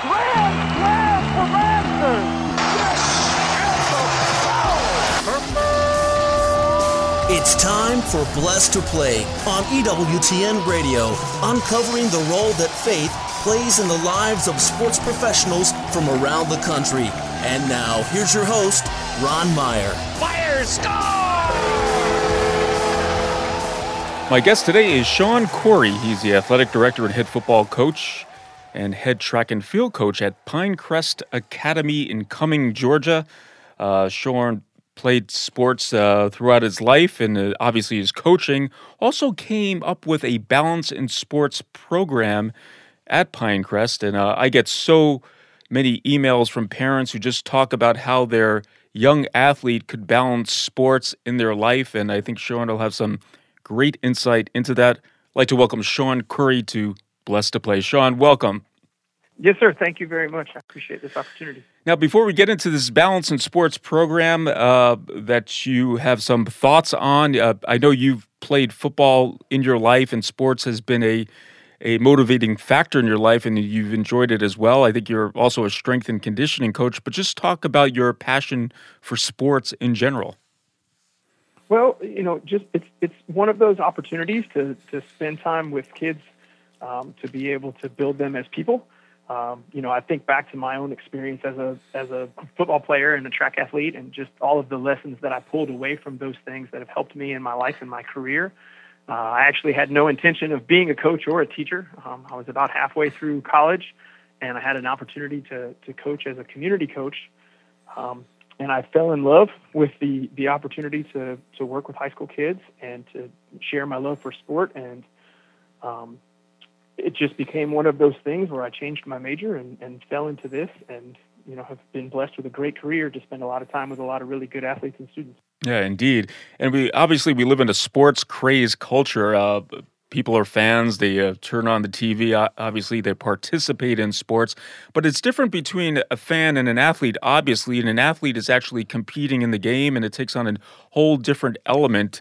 Grab for Masters. Yes, and the foul. It's time for Blessed to Play on EWTN Radio, uncovering the role that faith plays in the lives of sports professionals from around the country. And now, here's your host, Ron Meyer. Fire, score! My guest today is Shawn Coury. He's the athletic director and head football coach and head track and field coach at Pinecrest Academy in Cumming, Georgia. Shawn played sports throughout his life and obviously his coaching. Also came up with a balance in sports program at Pinecrest. And I get so many emails from parents who just talk about how their young athlete could balance sports in their life. And I think Shawn will have some great insight into that. I'd like to welcome Shawn Coury to Blessed to Play. Shawn, welcome. Yes, sir. Thank you very much. I appreciate this opportunity. Now, before we get into this balance in sports program that you have some thoughts on, I know you've played football in your life and sports has been a motivating factor in your life and you've enjoyed it as well. I think you're also a strength and conditioning coach, but just talk about your passion for sports in general. Well, you know, just it's one of those opportunities to spend time with kids, to be able to build them as people. You know, I think back to my own experience as a football player and a track athlete and just all of the lessons that I pulled away from those things that have helped me in my life and my career. I actually had no intention of being a coach or a teacher. I was about halfway through college, and I had an opportunity to coach as a community coach. And I fell in love with the opportunity to work with high school kids and to share my love for sport. And it just became one of those things where I changed my major and fell into this and, you know, have been blessed with a great career to spend a lot of time with a lot of really good athletes and students. Yeah, indeed. And we live in a sports craze culture. People are fans. They turn on the TV. Obviously, they participate in sports. But it's different between a fan and an athlete, obviously. And an athlete is actually competing in the game, and it takes on a whole different element,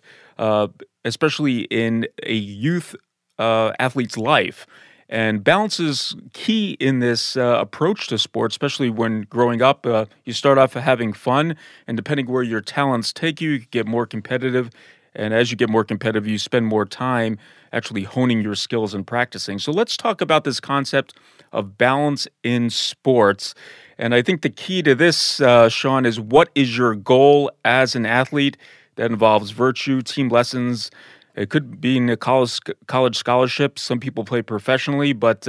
especially in a youth athlete's life. And balance is key in this approach to sports, especially when growing up. You start off having fun, and depending where your talents take you, you get more competitive. And as you get more competitive, you spend more time actually honing your skills and practicing. So let's talk about this concept of balance in sports. And I think the key to this, Shawn, is what is your goal as an athlete? That involves virtue, team lessons. It could be in a college scholarship. Some people play professionally, but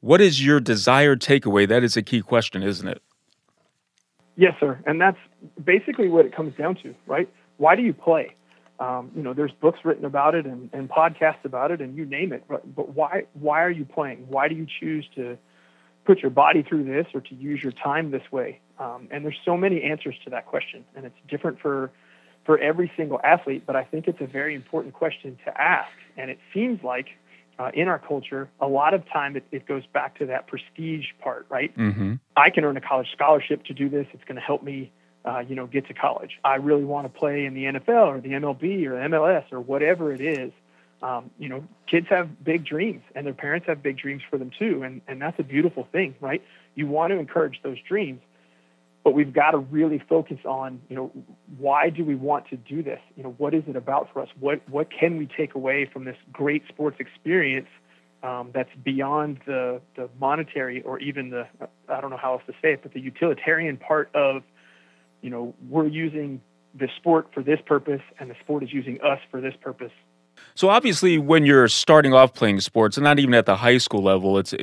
what is your desired takeaway? That is a key question, isn't it? Yes, sir. And that's basically what it comes down to, right? Why do you play? You know, there's books written about it and podcasts about it, and you name it. But why are you playing? Why do you choose to put your body through this or to use your time this way? And there's so many answers to that question, and it's different for every single athlete, but I think it's a very important question to ask. And it seems like in our culture, a lot of time it goes back to that prestige part, right? Mm-hmm. I can earn a college scholarship to do this. It's going to help me, you know, get to college. I really want to play in the NFL or the MLB or MLS or whatever it is. You know, kids have big dreams and their parents have big dreams for them too. And that's a beautiful thing, right? You want to encourage those dreams. But we've got to really focus on, you know, why do we want to do this? You know, what is it about for us? What can we take away from this great sports experience that's beyond the monetary or even the, I don't know how else to say it, but the utilitarian part of, you know, we're using the sport for this purpose and the sport is using us for this purpose. So obviously when you're starting off playing sports, and not even at the high school level, it's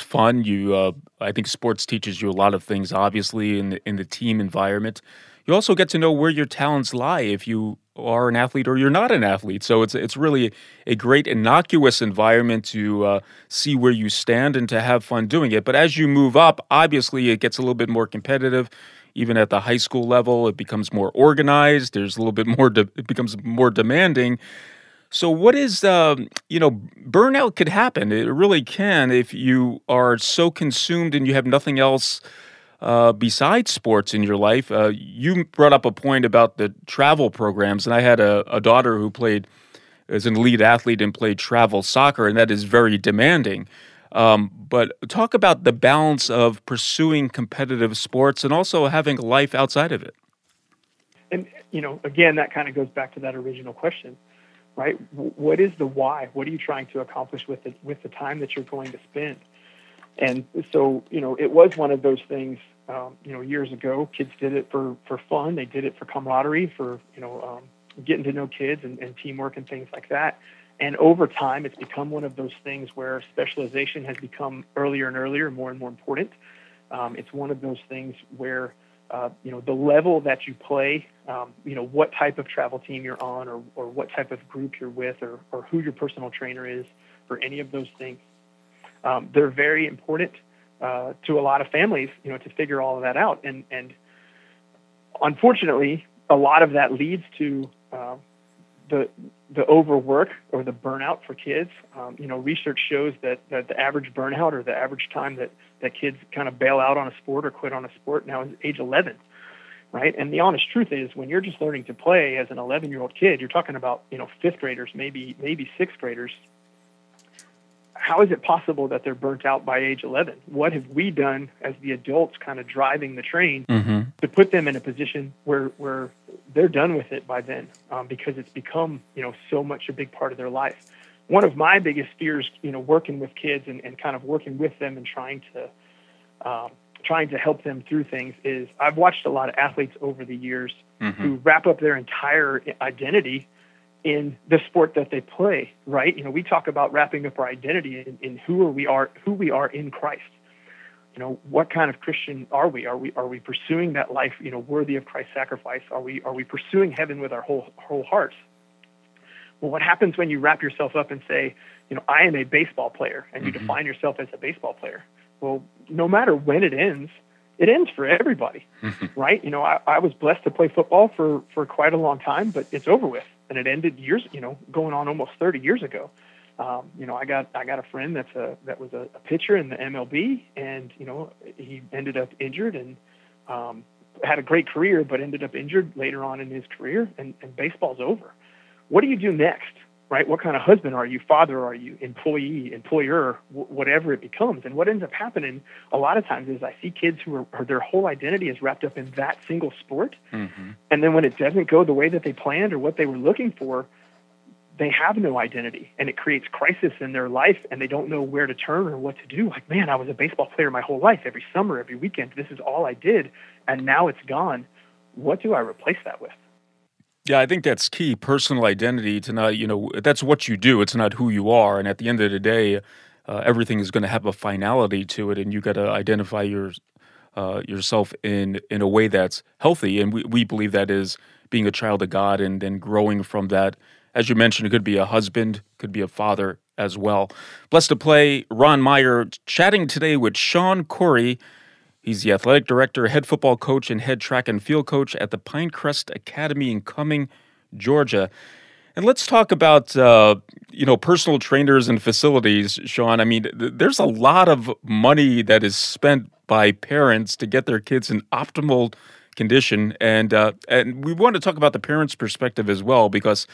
fun. You I think sports teaches you a lot of things, obviously, in the team environment. You also get to know where your talents lie if you are an athlete or you're not an athlete. So it's really a great innocuous environment to see where you stand and to have fun doing it. But as you move up, obviously it gets a little bit more competitive. Even at the high school level, it becomes more organized. There's a little bit more, it becomes more demanding. So what is, you know, burnout could happen. It really can if you are so consumed and you have nothing else besides sports in your life. You brought up a point about the travel programs, and I had a daughter who played as an elite athlete and played travel soccer, and that is very demanding. But talk about the balance of pursuing competitive sports and also having life outside of it. And, you know, again, that kind of goes back to that original question, right? What is the why? What are you trying to accomplish with the time that you're going to spend? And so, you know, it was one of those things, you know, years ago, kids did it for fun. They did it for camaraderie, for, you know, getting to know kids and teamwork and things like that. And over time, it's become one of those things where specialization has become earlier and earlier, more and more important. It's one of those things where, you know, the level that you play, you know, what type of travel team you're on or what type of group you're with or who your personal trainer is or any of those things. They're very important to a lot of families, you know, to figure all of that out. And unfortunately, a lot of that leads to the overwork or the burnout for kids. You know, research shows that the average burnout or the average time that kids kind of bail out on a sport or quit on a sport now is age 11, right? And the honest truth is, when you're just learning to play as an 11-year-old kid, you're talking about, you know, fifth graders, maybe sixth graders. How is it possible that they're burnt out by age 11? What have we done as the adults kind of driving the train to put them in a position where they're done with it by then, because it's become, you know, so much a big part of their life. One of my biggest fears, you know, working with kids and kind of working with them and trying to help them through things is I've watched a lot of athletes over the years who wrap up their entire identity in the sport that they play, right? You know, we talk about wrapping up our identity in who we are in Christ. You know, what kind of Christian are we? Are we pursuing that life, you know, worthy of Christ's sacrifice? Are we pursuing heaven with our whole hearts? Well, what happens when you wrap yourself up and say, you know, I am a baseball player, and you define yourself as a baseball player? Well, no matter when it ends for everybody, right? You know, I was blessed to play football for quite a long time, but it's over with. And it ended years, you know, going on almost 30 years ago. You know, I got a friend that was a pitcher in the MLB, and, you know, he ended up injured and had a great career, but ended up injured later on in his career. And baseball's over. What do you do next, right? What kind of husband are you? Father are you? Employee, employer, whatever it becomes. And what ends up happening a lot of times is I see kids who are their whole identity is wrapped up in that single sport. And then when it doesn't go the way that they planned or what they were looking for, they have no identity, and it creates crisis in their life, and they don't know where to turn or what to do. Like, man, I was a baseball player my whole life, every summer, every weekend. This is all I did, and now it's gone. What do I replace that with? Yeah, I think that's key, personal identity, to not, you know, that's what you do. It's not who you are, and at the end of the day, everything is going to have a finality to it, and you got to identify yourself in a way that's healthy, and we believe that is being a child of God and then growing from that. As you mentioned, it could be a husband, could be a father as well. Blessed to Play, Ron Meyer, chatting today with Shawn Coury. He's the athletic director, head football coach, and head track and field coach at the Pinecrest Academy in Cumming, Georgia. And let's talk about, you know, personal trainers and facilities, Shawn. I mean, there's a lot of money that is spent by parents to get their kids in optimal condition. And we want to talk about the parents' perspective as well, because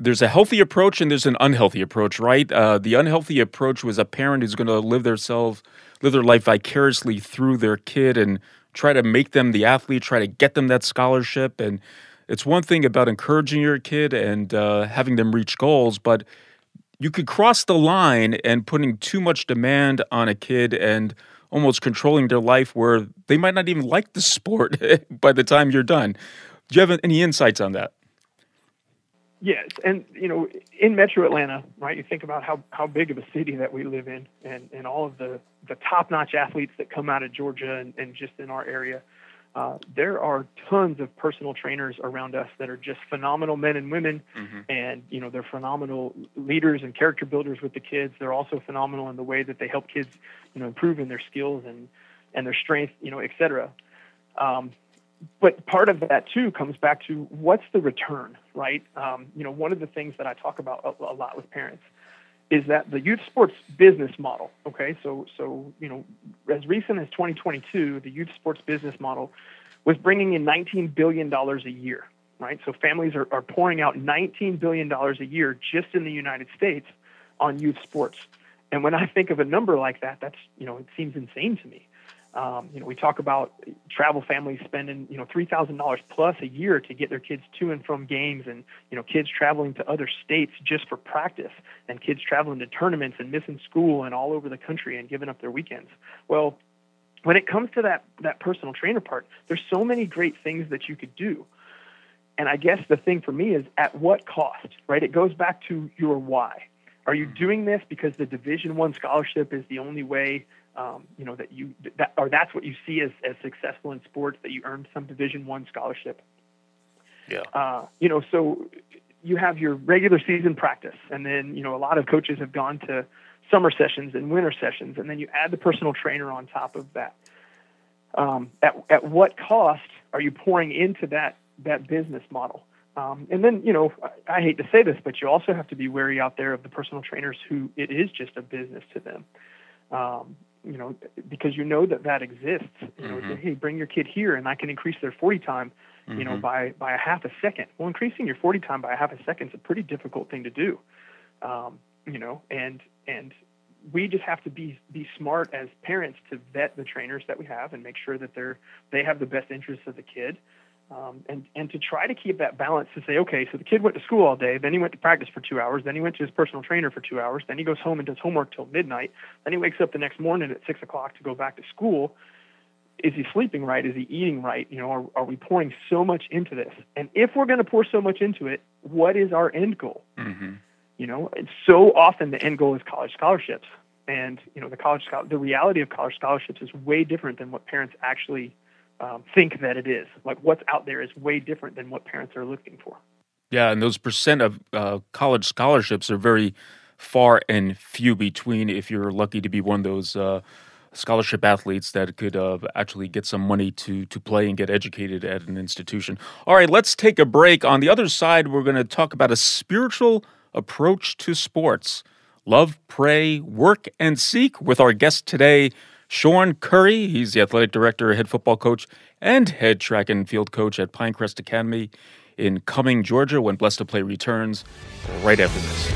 there's a healthy approach and there's an unhealthy approach, right? The unhealthy approach was a parent who's going to live their life vicariously through their kid and try to make them the athlete, try to get them that scholarship. And it's one thing about encouraging your kid and having them reach goals, but you could cross the line and putting too much demand on a kid and almost controlling their life where they might not even like the sport by the time you're done. Do you have any insights on that? Yes, and, you know, in Metro Atlanta, right, you think about how big of a city that we live in and all of the top-notch athletes that come out of Georgia and just in our area. There are tons of personal trainers around us that are just phenomenal men and women, and, you know, they're phenomenal leaders and character builders with the kids. They're also phenomenal in the way that they help kids, you know, improve in their skills and their strength, you know, et cetera. But part of that, too, comes back to what's the return, right? You know, one of the things that I talk about a lot with parents is that the youth sports business model, okay? So you know, as recent as 2022, the youth sports business model was bringing in $19 billion a year, right? So families are pouring out $19 billion a year just in the United States on youth sports. And when I think of a number like that, that's, you know, it seems insane to me. You know, we talk about travel families spending, you know, $3,000 plus a year to get their kids to and from games, and, you know, kids traveling to other states just for practice, and kids traveling to tournaments and missing school and all over the country and giving up their weekends. Well, when it comes to that personal trainer part, there's so many great things that you could do. And I guess the thing for me is, at what cost, right? It goes back to your why. Are you doing this because the Division I scholarship is the only way, you know, or that's what you see as successful in sports, that you earned some Division I scholarship? Yeah. You know, so you have your regular season practice, and then, you know, a lot of coaches have gone to summer sessions and winter sessions, and then you add the personal trainer on top of that. At what cost are you pouring into that business model? And then, you know, I hate to say this, but you also have to be wary out there of the personal trainers who it is just a business to them. You know, because you know that exists. You know, mm-hmm. Hey, bring your kid here and I can increase their 40 time, mm-hmm. you know, by a half a second. Well, increasing your 40 time by a half a second is a pretty difficult thing to do. You know, and we just have to be smart as parents to vet the trainers that we have and make sure that they have the best interests of the kid. And to try to keep that balance, to say, okay, so the kid went to school all day, then he went to practice for 2 hours, then he went to his personal trainer for 2 hours, then he goes home and does homework till midnight, then he wakes up the next morning at 6 o'clock to go back to school. Is he sleeping right? Is he eating right? You know, are we pouring so much into this? And if we're going to pour so much into it, what is our end goal? Mm-hmm. You know, and so often the end goal is college scholarships, and, you know, the reality of college scholarships is way different than what parents actually think that it is. Like, what's out there is way different than what parents are looking for. Yeah, and those percent of college scholarships are very far and few between if you're lucky to be one of those scholarship athletes that could actually get some money to play and get educated at an institution. All right, let's take a break. On the other side, we're going to talk about a spiritual approach to sports. Love, pray, work, and seek, with our guest today, Shawn Coury. He's the athletic director, head football coach, and head track and field coach at Pinecrest Academy in Cumming, Georgia, when Blessed2Play returns right after this.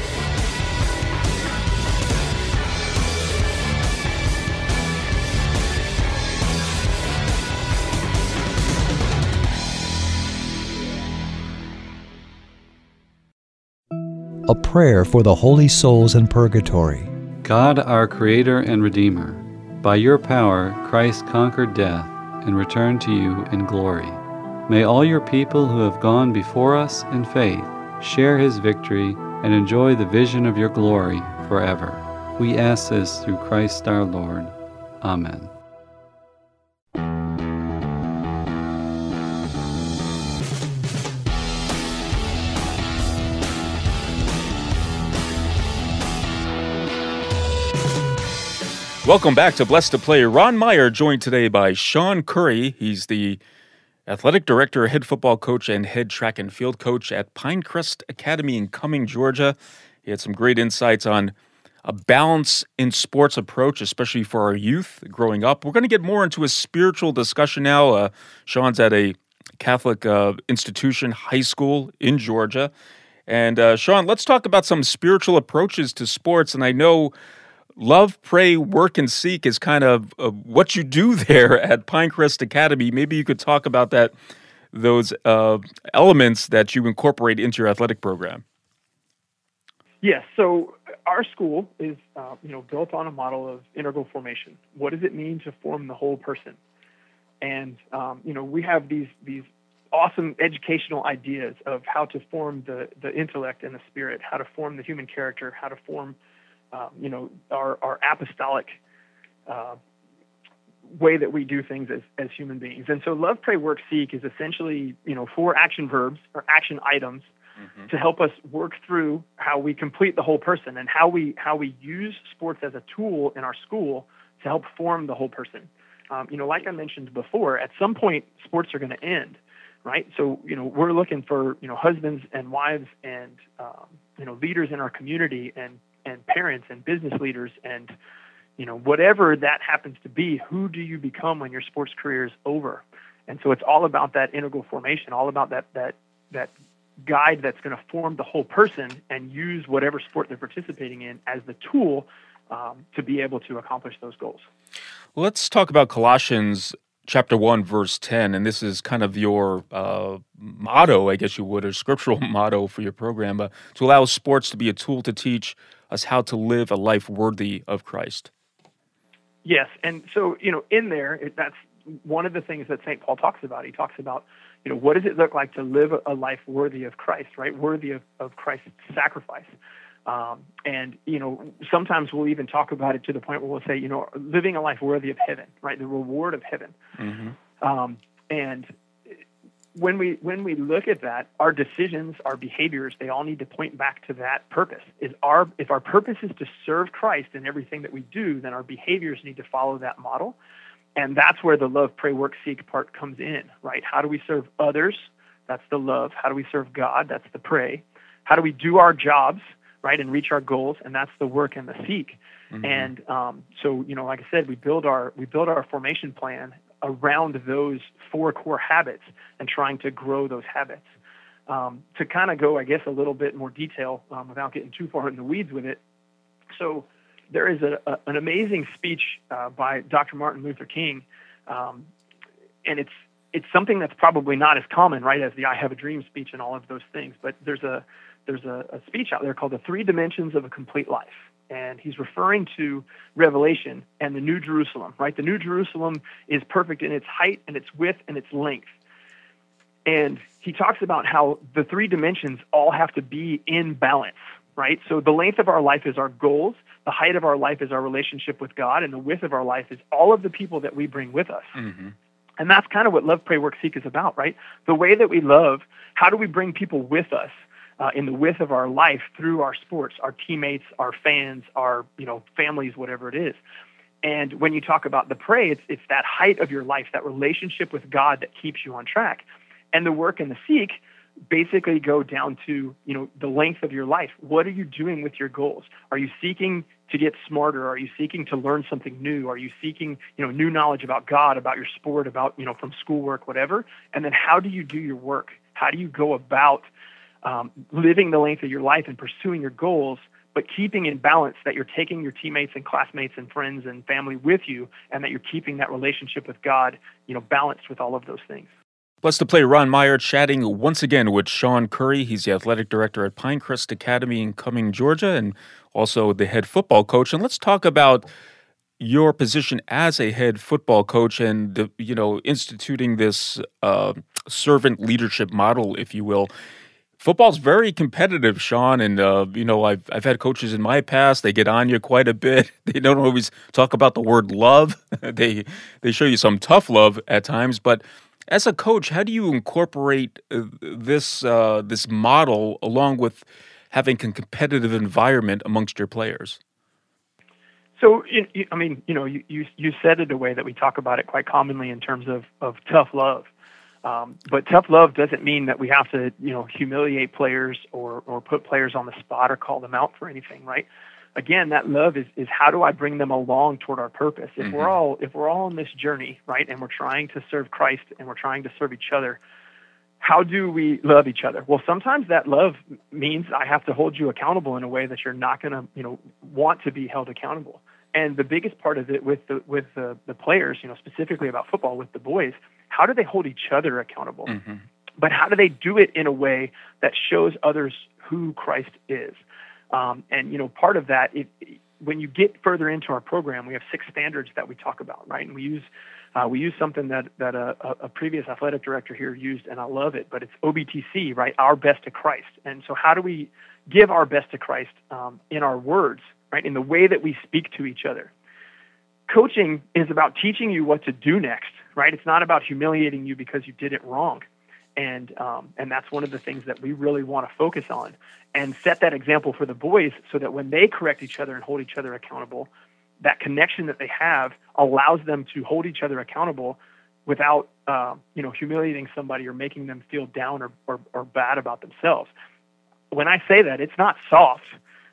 A prayer for the holy souls in purgatory. God, our Creator and Redeemer, by your power, Christ conquered death and returned to you in glory. May all your people who have gone before us in faith share his victory and enjoy the vision of your glory forever. We ask this through Christ our Lord. Amen. Welcome back to Blessed2Play. Ron Meyer, joined today by Shawn Coury. He's the athletic director, head football coach, and head track and field coach at Pinecrest Academy in Cumming, Georgia. He had some great insights on a balance in sports approach, especially for our youth growing up. We're going to get more into a spiritual discussion now. Shawn's at a Catholic institution, high school in Georgia. And Shawn, let's talk about some spiritual approaches to sports. And I know love, pray, work, and seek is kind of what you do there at Pinecrest Academy. Maybe you could talk about those elements that you incorporate into your athletic program. Yes. So our school is, built on a model of integral formation. What does it mean to form the whole person? And we have these awesome educational ideas of how to form the intellect and the spirit, how to form the human character, how to form our apostolic way that we do things as human beings. And so love, pray, work, seek is essentially, four action verbs or action items mm-hmm. to help us work through how we complete the whole person and how we use sports as a tool in our school to help form the whole person. Like I mentioned before, at some point sports are going to end, right? So, we're looking for, husbands and wives and, leaders in our community and parents and business leaders and, whatever that happens to be, who do you become when your sports career is over? And so it's all about that integral formation, all about that guide that's going to form the whole person and use whatever sport they're participating in as the tool to be able to accomplish those goals. Let's talk about Colossians chapter 1, verse 10, and this is kind of your motto, I guess you would, or scriptural motto for your program, to allow sports to be a tool to teach us how to live a life worthy of Christ. Yes, and so, you know, in there, that's one of the things that St. Paul talks about. He talks about, you know, what does it look like to live a life worthy of Christ, right? Worthy of Christ's sacrifice. And, you know, sometimes we'll even talk about it to the point where we'll say, you know, living a life worthy of heaven, right? The reward of heaven. Mm-hmm. And when we look at that, our decisions, our behaviors, they all need to point back to that purpose. If our purpose is to serve Christ in everything that we do, then our behaviors need to follow that model. And that's where the love, pray, work, seek part comes in, right? How do we serve others? That's the love. How do we serve God? That's the pray. How do we do our jobs, right, and reach our goals? And that's the work and the seek. Mm-hmm. And so, you know, like I said, we build our formation plan around those four core habits and trying to grow those habits. To kind of go, I guess, a little bit more detail without getting too far in the weeds with it. So there is an amazing speech by Dr. Martin Luther King, and it's something that's probably not as common, right, as the I Have a Dream speech and all of those things. But there's a speech out there called The Three Dimensions of a Complete Life. And he's referring to Revelation and the New Jerusalem, right? The New Jerusalem is perfect in its height and its width and its length. And he talks about how the three dimensions all have to be in balance, right? So the length of our life is our goals, the height of our life is our relationship with God, and the width of our life is all of the people that we bring with us. Mm-hmm. And that's kind of what love, pray, work, seek is about, right? The way that we love, how do we bring people with us? In the width of our life through our sports, our teammates, our fans, our, you know, families, whatever it is. And when you talk about the pray, it's that height of your life, that relationship with God that keeps you on track. And the work and the seek basically go down to, you know, the length of your life. What are you doing with your goals? Are you seeking to get smarter? Are you seeking to learn something new? Are you seeking, you know, new knowledge about God, about your sport, about, you know, from schoolwork, whatever? And then how do you do your work? How do you go about living the length of your life and pursuing your goals, but keeping in balance that you're taking your teammates and classmates and friends and family with you, and that you're keeping that relationship with God, you know, balanced with all of those things. Blessed2Play, Ron Meyer, chatting once again with Shawn Coury. He's the athletic director at Pinecrest Academy in Cumming, Georgia, and also the head football coach. And let's talk about your position as a head football coach and, you know, instituting this servant leadership model, if you will. Football's very competitive, Shawn, and you know, I've had coaches in my past. They get on you quite a bit. They don't always talk about the word love. They show you some tough love at times. But as a coach, how do you incorporate this model along with having a competitive environment amongst your players? So, I mean, you know, you said it a way that we talk about it quite commonly in terms of tough love. But tough love doesn't mean that we have to, you know, humiliate players or put players on the spot or call them out for anything, right? Again, that love is how do I bring them along toward our purpose? If mm-hmm. we're all on this journey, right, and we're trying to serve Christ and we're trying to serve each other, how do we love each other? Well, sometimes that love means I have to hold you accountable in a way that you're not going to, you know, want to be held accountable. And the biggest part of it with the players, you know, specifically about football with the boys, how do they hold each other accountable? Mm-hmm. But how do they do it in a way that shows others who Christ is? And, you know, part of that, when you get further into our program, we have 6 standards that we talk about, right? And we use something that a previous athletic director here used, and I love it, but it's OBTC, right? Our best to Christ. And so how do we give our best to Christ in our words, right? In the way that we speak to each other. Coaching is about teaching you what to do next, right? It's not about humiliating you because you did it wrong. And that's one of the things that we really want to focus on and set that example for the boys so that when they correct each other and hold each other accountable, that connection that they have allows them to hold each other accountable without, you know, humiliating somebody or making them feel down or bad about themselves. When I say that, it's not soft,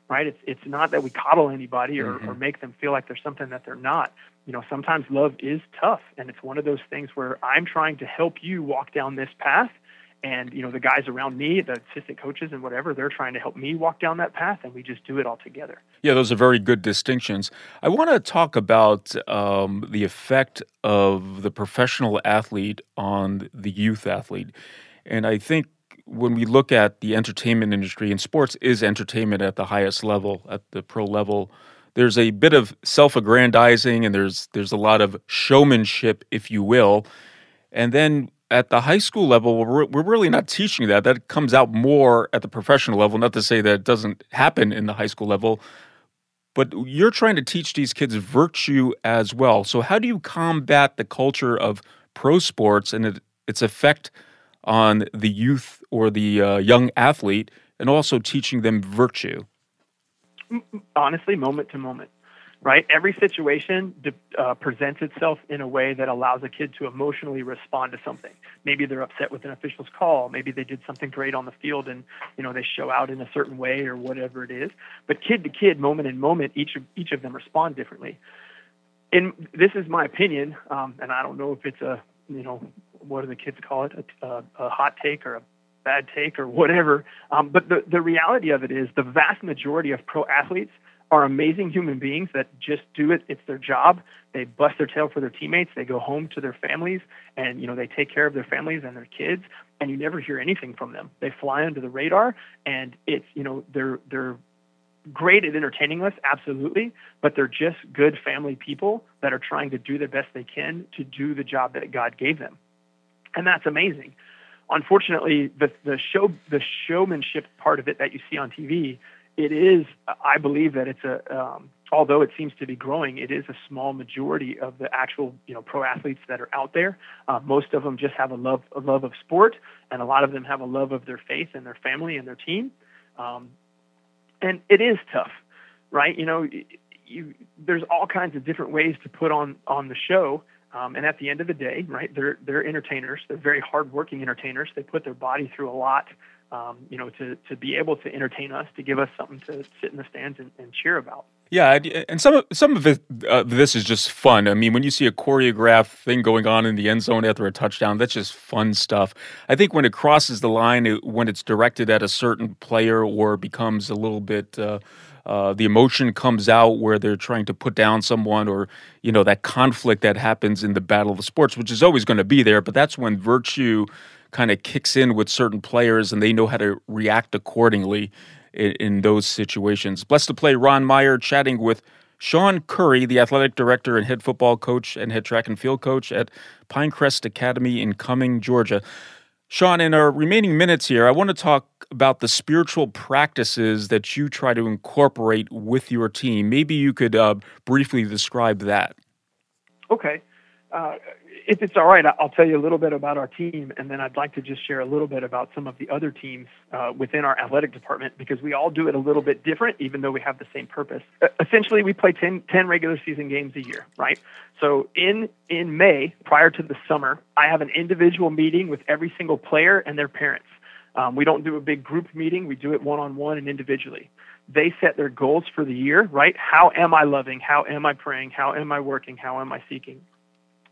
right? It's not that we coddle anybody or, mm-hmm. or make them feel like there's something that they're not. You know, sometimes love is tough, and it's one of those things where I'm trying to help you walk down this path, And, you know, the guys around me, the assistant coaches and whatever, they're trying to help me walk down that path, and we just do it all together. Yeah, those are very good distinctions. I want to talk about the effect of the professional athlete on the youth athlete. And I think when we look at the entertainment industry, and sports is entertainment at the highest level, at the pro level, there's a bit of self-aggrandizing, and there's a lot of showmanship, if you will. And then at the high school level, we're really not teaching that. That comes out more at the professional level, not to say that it doesn't happen in the high school level, but you're trying to teach these kids virtue as well. So how do you combat the culture of pro sports and its effect on the youth or the young athlete, and also teaching them virtue? Honestly, moment to moment. Right? Every situation presents itself in a way that allows a kid to emotionally respond to something. Maybe they're upset with an official's call. Maybe they did something great on the field and, you know, they show out in a certain way or whatever it is. But kid to kid, moment in moment, each of them respond differently. And this is my opinion, and I don't know if it's a, you know, what do the kids call it, a hot take or a bad take or whatever. But the reality of it is the vast majority of pro athletes are amazing human beings that just do it. It's their job. They bust their tail for their teammates. They go home to their families, and, you know, they take care of their families and their kids, and you never hear anything from them. They fly under the radar, and it's, you know, they're great at entertaining us, absolutely, but they're just good family people that are trying to do the best they can to do the job that God gave them. And that's amazing. Unfortunately, the showmanship part of it that you see on TV, it is, I believe that it's a, although it seems to be growing, it is a small majority of the actual, you know, pro athletes that are out there. Most of them just have a love of sport, and a lot of them have a love of their faith and their family and their team. And it is tough, right? You know, there's all kinds of different ways to put on the show. And at the end of the day, right, they're entertainers. They're very hardworking entertainers. They put their body through a lot, you know, to be able to entertain us, to give us something to sit in the stands and cheer about. Yeah, and some of it, this is just fun. I mean, when you see a choreographed thing going on in the end zone after a touchdown, that's just fun stuff. I think when it crosses the line, when it's directed at a certain player or becomes a little bit the emotion comes out where they're trying to put down someone, or, you know, that conflict that happens in the battle of the sports, which is always going to be there, but that's when virtue kind of kicks in with certain players, and they know how to react accordingly in those situations. Blessed to Play, Ron Meyer, chatting with Shawn Coury, the athletic director and head football coach and head track and field coach at Pinecrest Academy in Cumming, Georgia. Shawn, in our remaining minutes here, I want to talk about the spiritual practices that you try to incorporate with your team. Maybe you could briefly describe that. Okay. If it's all right, I'll tell you a little bit about our team, and then I'd like to just share a little bit about some of the other teams within our athletic department, because we all do it a little bit different, even though we have the same purpose. Essentially, we play 10 regular season games a year, right? So in May, prior to the summer, I have an individual meeting with every single player and their parents. We don't do a big group meeting. We do it one-on-one and individually. They set their goals for the year, right? How am I loving? How am I praying? How am I working? How am I seeking?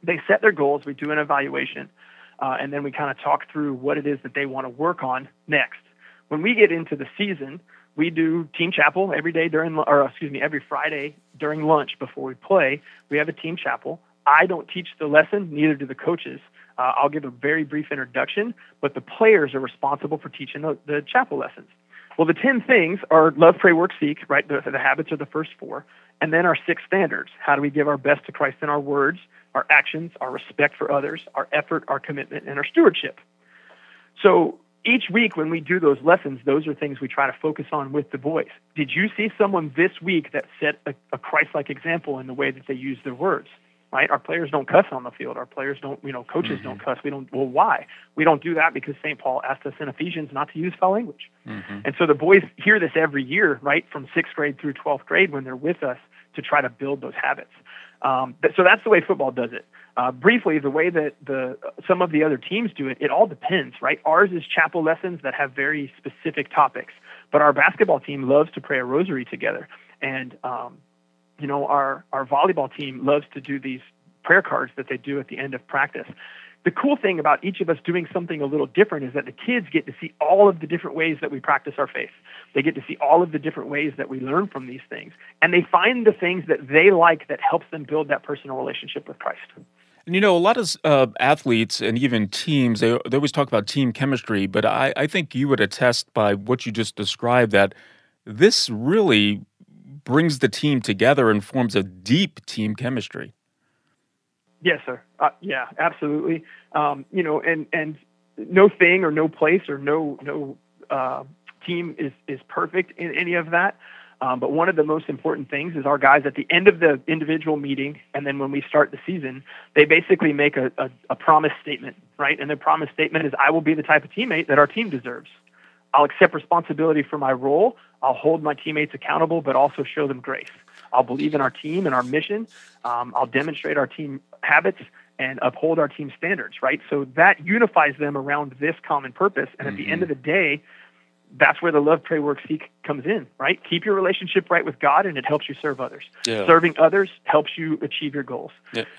They set their goals, we do an evaluation, and then we kind of talk through what it is that they want to work on next. When we get into the season, we do team chapel every Friday during lunch before we play. We have a team chapel. I don't teach the lesson, neither do the coaches. I'll give a very brief introduction, but the players are responsible for teaching the chapel lessons. Well, the 10 things are love, pray, work, seek, right? The habits are the first four. And then our six standards. How do we give our best to Christ in our words, our actions, our respect for others, our effort, our commitment, and our stewardship? So each week when we do those lessons, those are things we try to focus on with the boys. Did you see someone this week that set a Christ-like example in the way that they use their words? Right? Our players don't cuss on the field. Our players don't, you know, coaches don't cuss. We don't, well, why? We don't do that because St. Paul asked us in Ephesians not to use foul language. Mm-hmm. And so the boys hear this every year, right, from 6th grade through 12th grade when they're with us to try to build those habits. So that's the way football does it. Briefly, the way that some of the other teams do it, it all depends, right? Ours is chapel lessons that have very specific topics. But our basketball team loves to pray a rosary together. And, you know, our volleyball team loves to do these prayer cards that they do at the end of practice. the cool thing about each of us doing something a little different is that the kids get to see all of the different ways that we practice our faith. They get to see all of the different ways that we learn from these things. And they find the things that they like that helps them build that personal relationship with Christ. And, you know, a lot of athletes and even teams, they always talk about team chemistry, but I think you would attest by what you just described that this really brings the team together and forms a deep team chemistry. Yes, sir. Yeah, absolutely. You know, and no thing or no place or no team is perfect in any of that. But one of the most important things is our guys at the end of the individual meeting, and then when we start the season, they basically make a promise statement, right? And their promise statement is, I will be the type of teammate that our team deserves. I'll accept responsibility for my role. I'll hold my teammates accountable, but also show them grace. I'll believe in our team and our mission. I'll demonstrate our team habits and uphold our team standards, right? So that unifies them around this common purpose. And at the end of the day, that's where the love, pray, work, seek comes in, right? Keep your relationship right with God, and it helps you serve others. Yeah. Serving others helps you achieve your goals,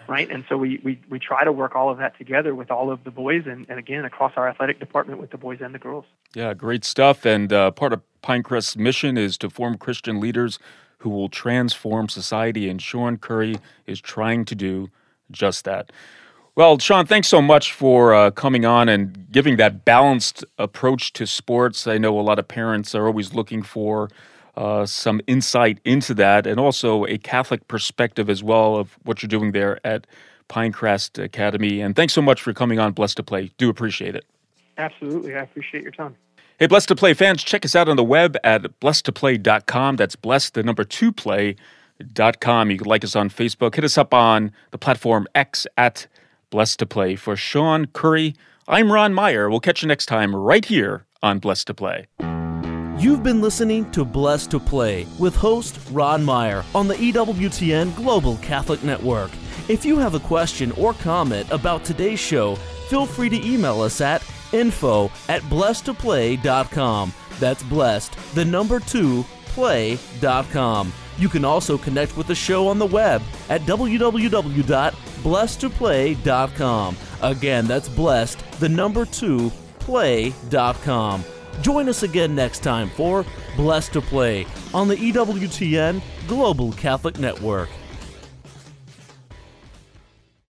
right? And so we try to work all of that together with all of the boys and again, across our athletic department with the boys and the girls. Yeah, great stuff. And part of Pinecrest's mission is to form Christian leaders who will transform society, and Shawn Coury is trying to do just that. Well, Shawn, thanks so much for coming on and giving that balanced approach to sports. I know a lot of parents are always looking for some insight into that, and also a Catholic perspective as well of what you're doing there at Pinecrest Academy. And thanks so much for coming on Blessed2Play. Do appreciate it. Absolutely. I appreciate your time. Hey, Blessed2Play fans, check us out on the web at blessed2play.com. That's blessed, the number 2play.com. You can like us on Facebook. Hit us up on the platform X at Blessed2Play. For Shawn Coury, I'm Ron Meyer. We'll catch you next time right here on Blessed2Play. You've been listening to Blessed2Play with host Ron Meyer on the EWTN Global Catholic Network. If you have a question or comment about today's show, feel free to email us at info@blessed2play.com. That's blessed, the number 2play.com. You can also connect with the show on the web at www.blessed2play.com. Again, that's blessed, the number 2play.com. Join us again next time for Blessed2Play on the EWTN Global Catholic Network.